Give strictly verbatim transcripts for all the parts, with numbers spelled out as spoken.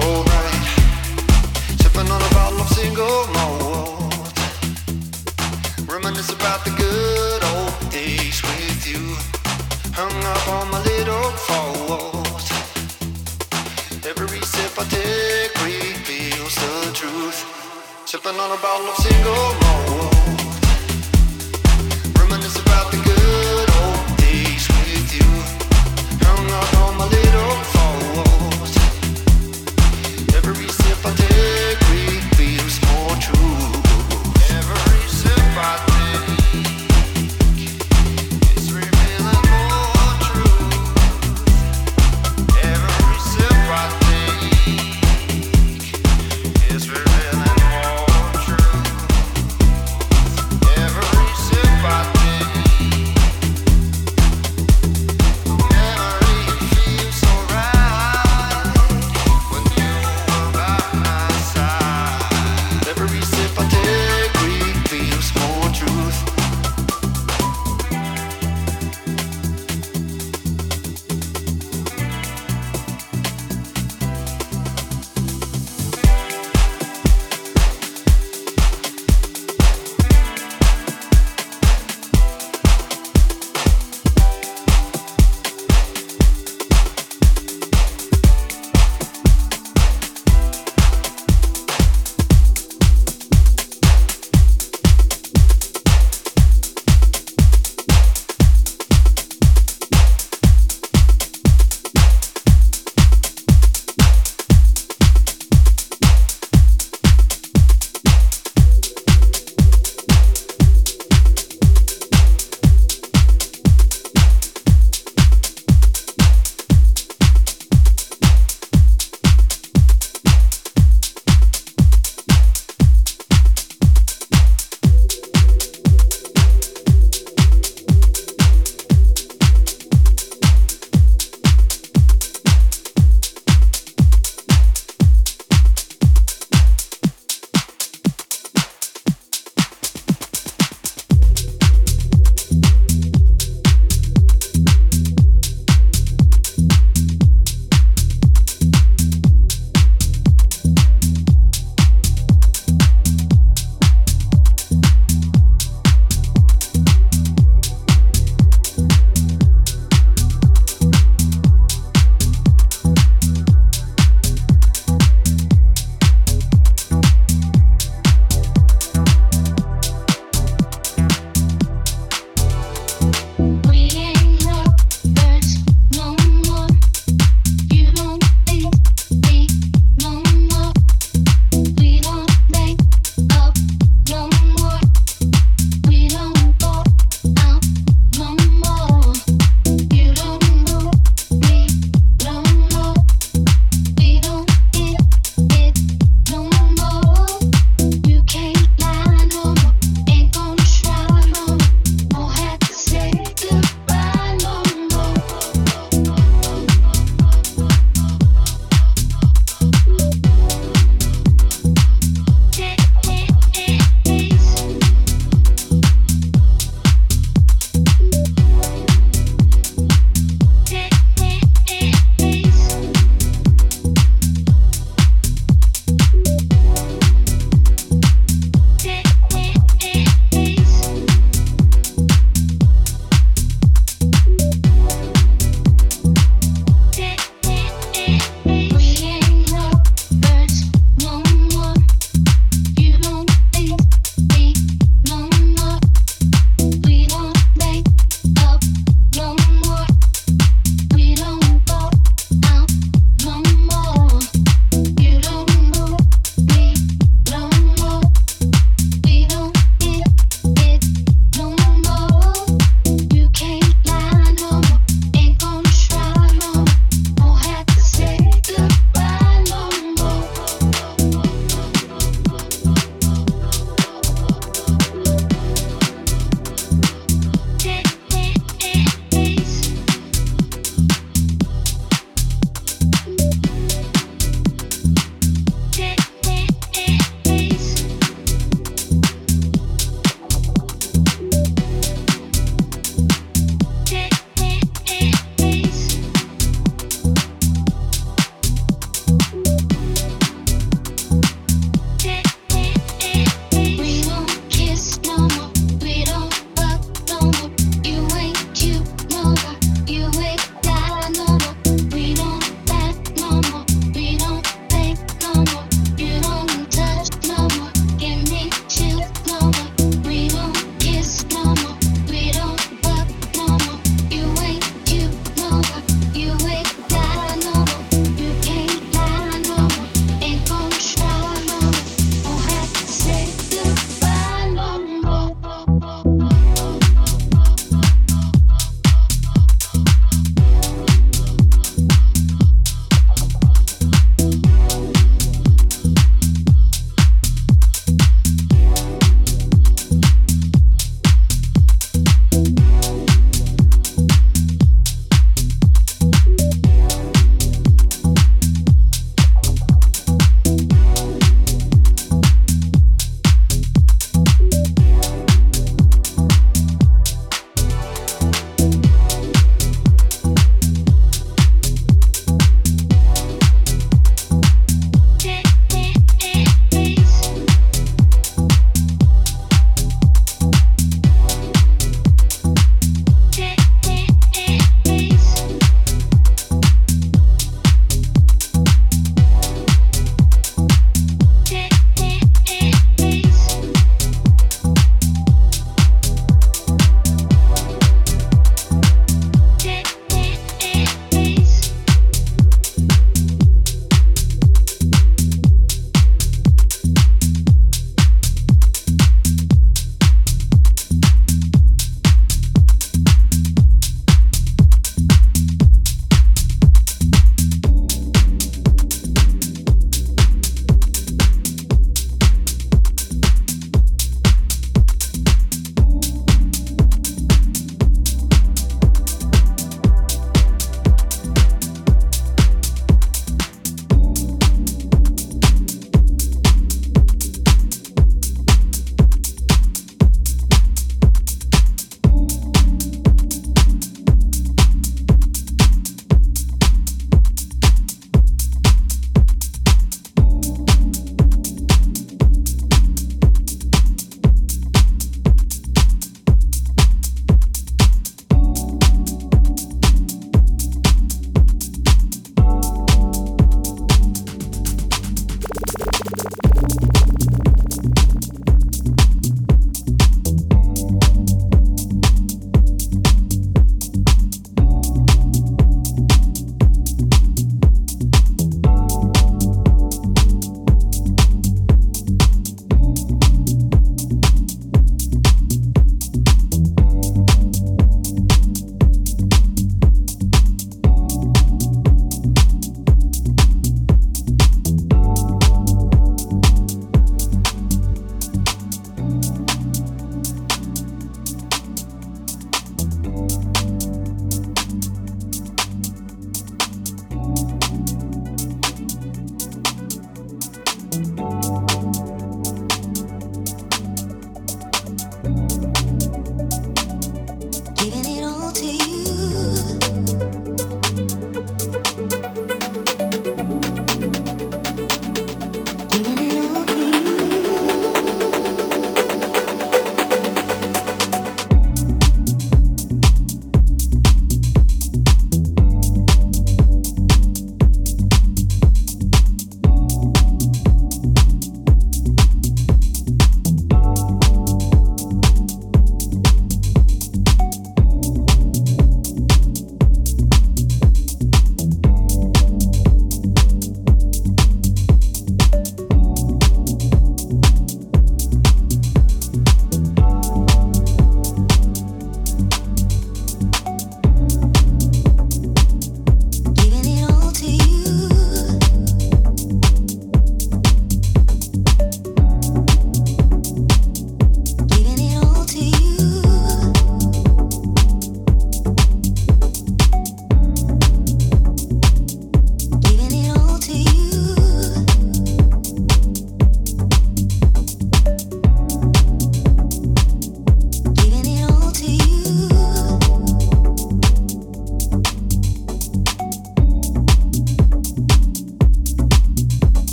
so bright. Sipping on a bottle of single malt. Reminisce about the good old days with you. Hung up on my little fault. Every sip I take reveals the truth. Sipping on a bottle of single malt. Reminisce about the good old days with you. Hung up on my little fault. Every sip I take reveals more truth. Every sip I take.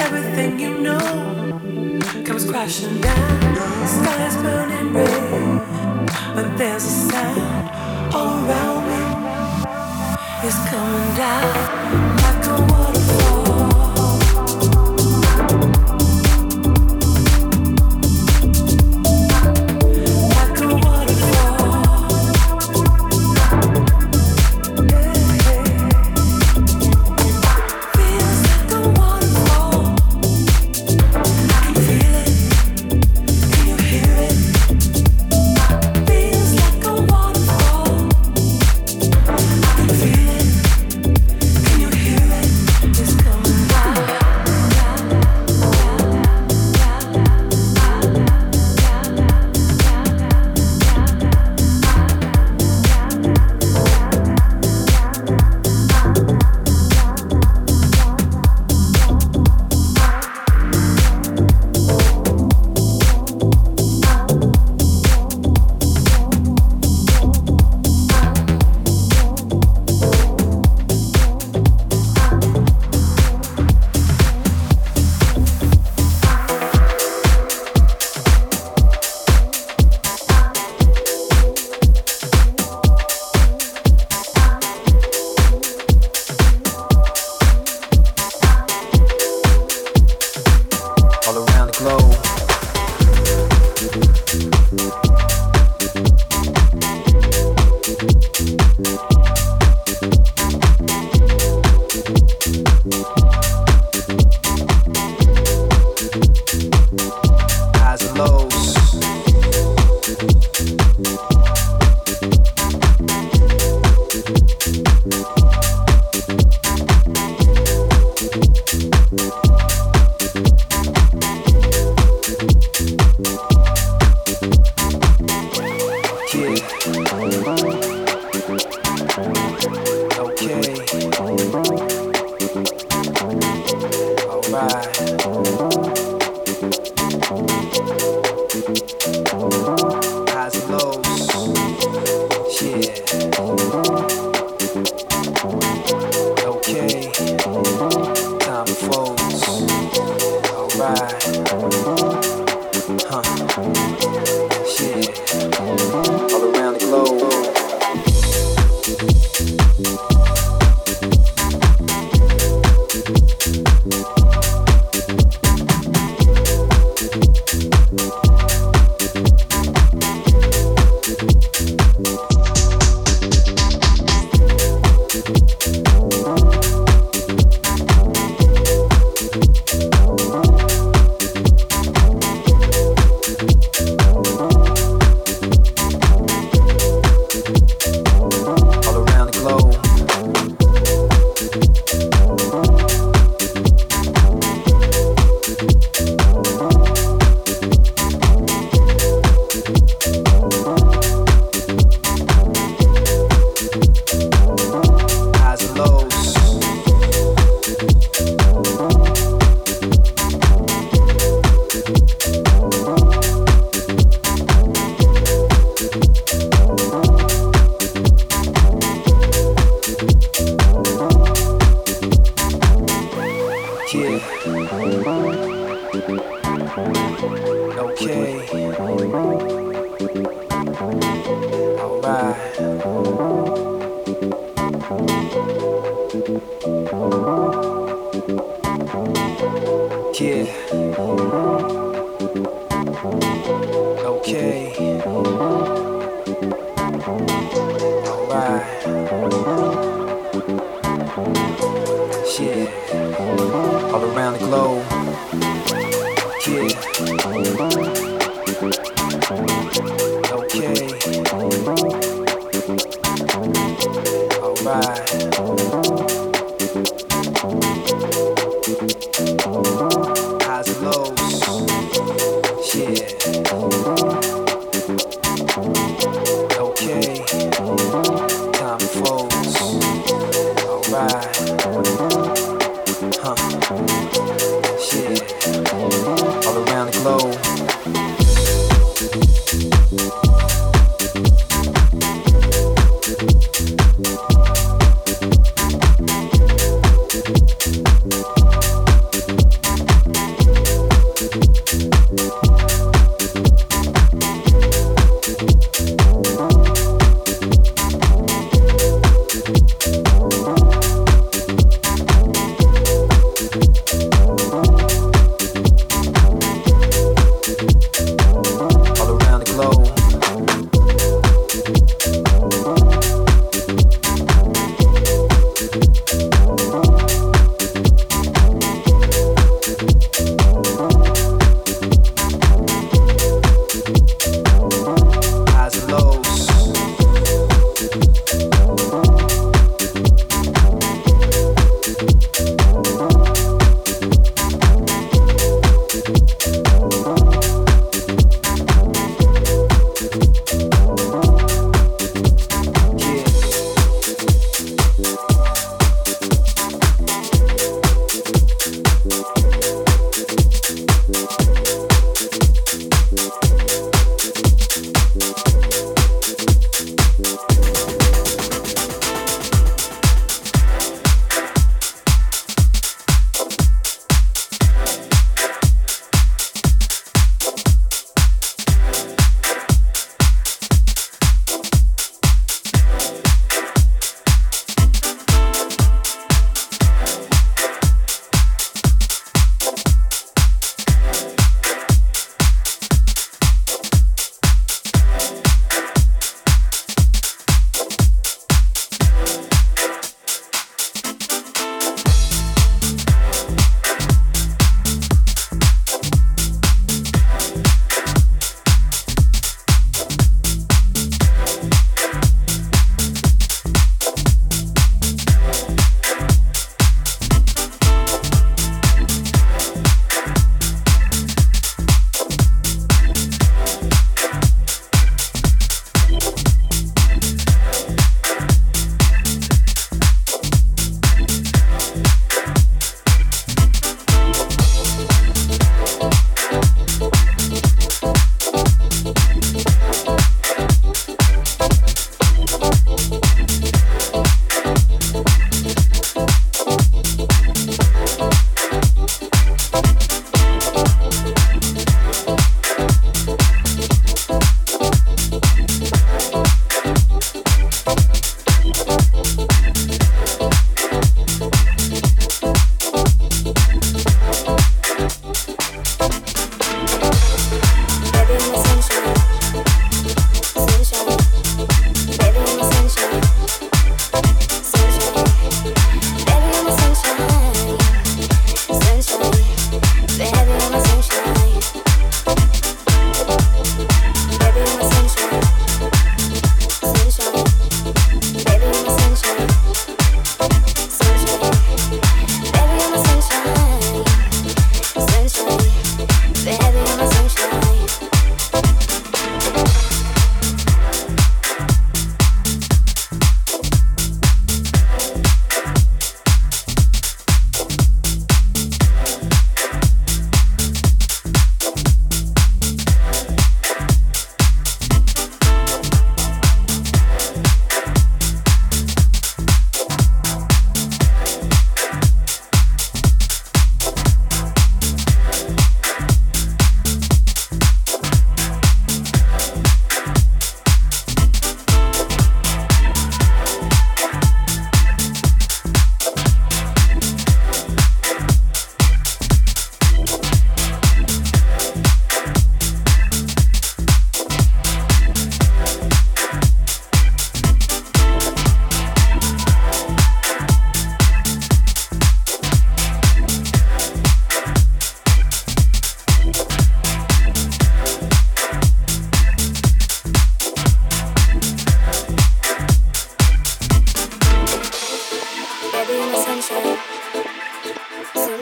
everything you know comes crashing down. The sky is burning red, but there's a sound all around me. It's coming down like a waterfall. We'll be right back.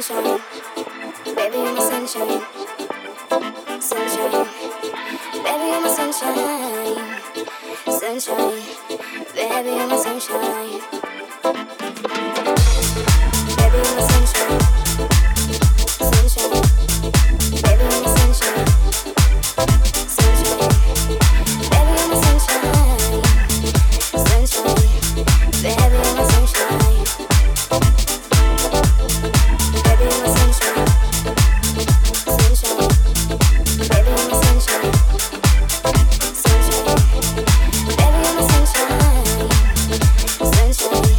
sunshine, baby, you're my sunshine, sunshine, baby, you're my sunshine, sunshine, baby, you're my sunshine, baby, you're my sunshine, sunshine, baby, you're my sunshine, sunshine, baby, you're my sunshine, sunshine, baby, you're my sunshine. Sunshine, baby, you're my sunshine. Sunshine,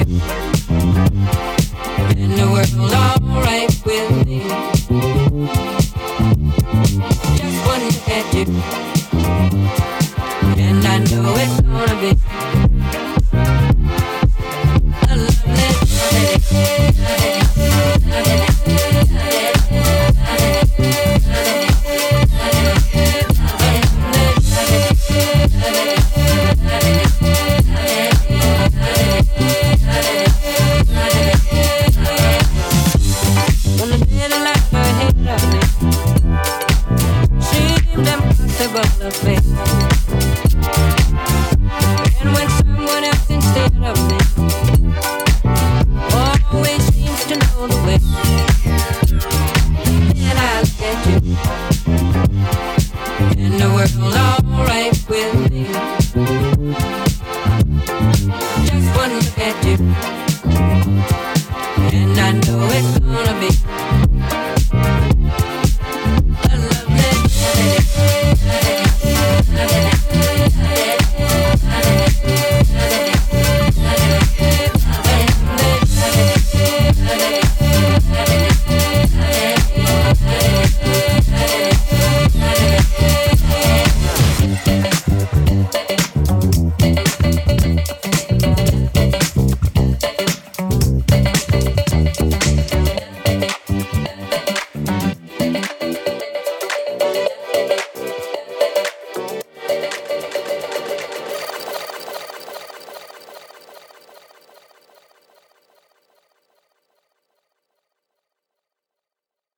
it.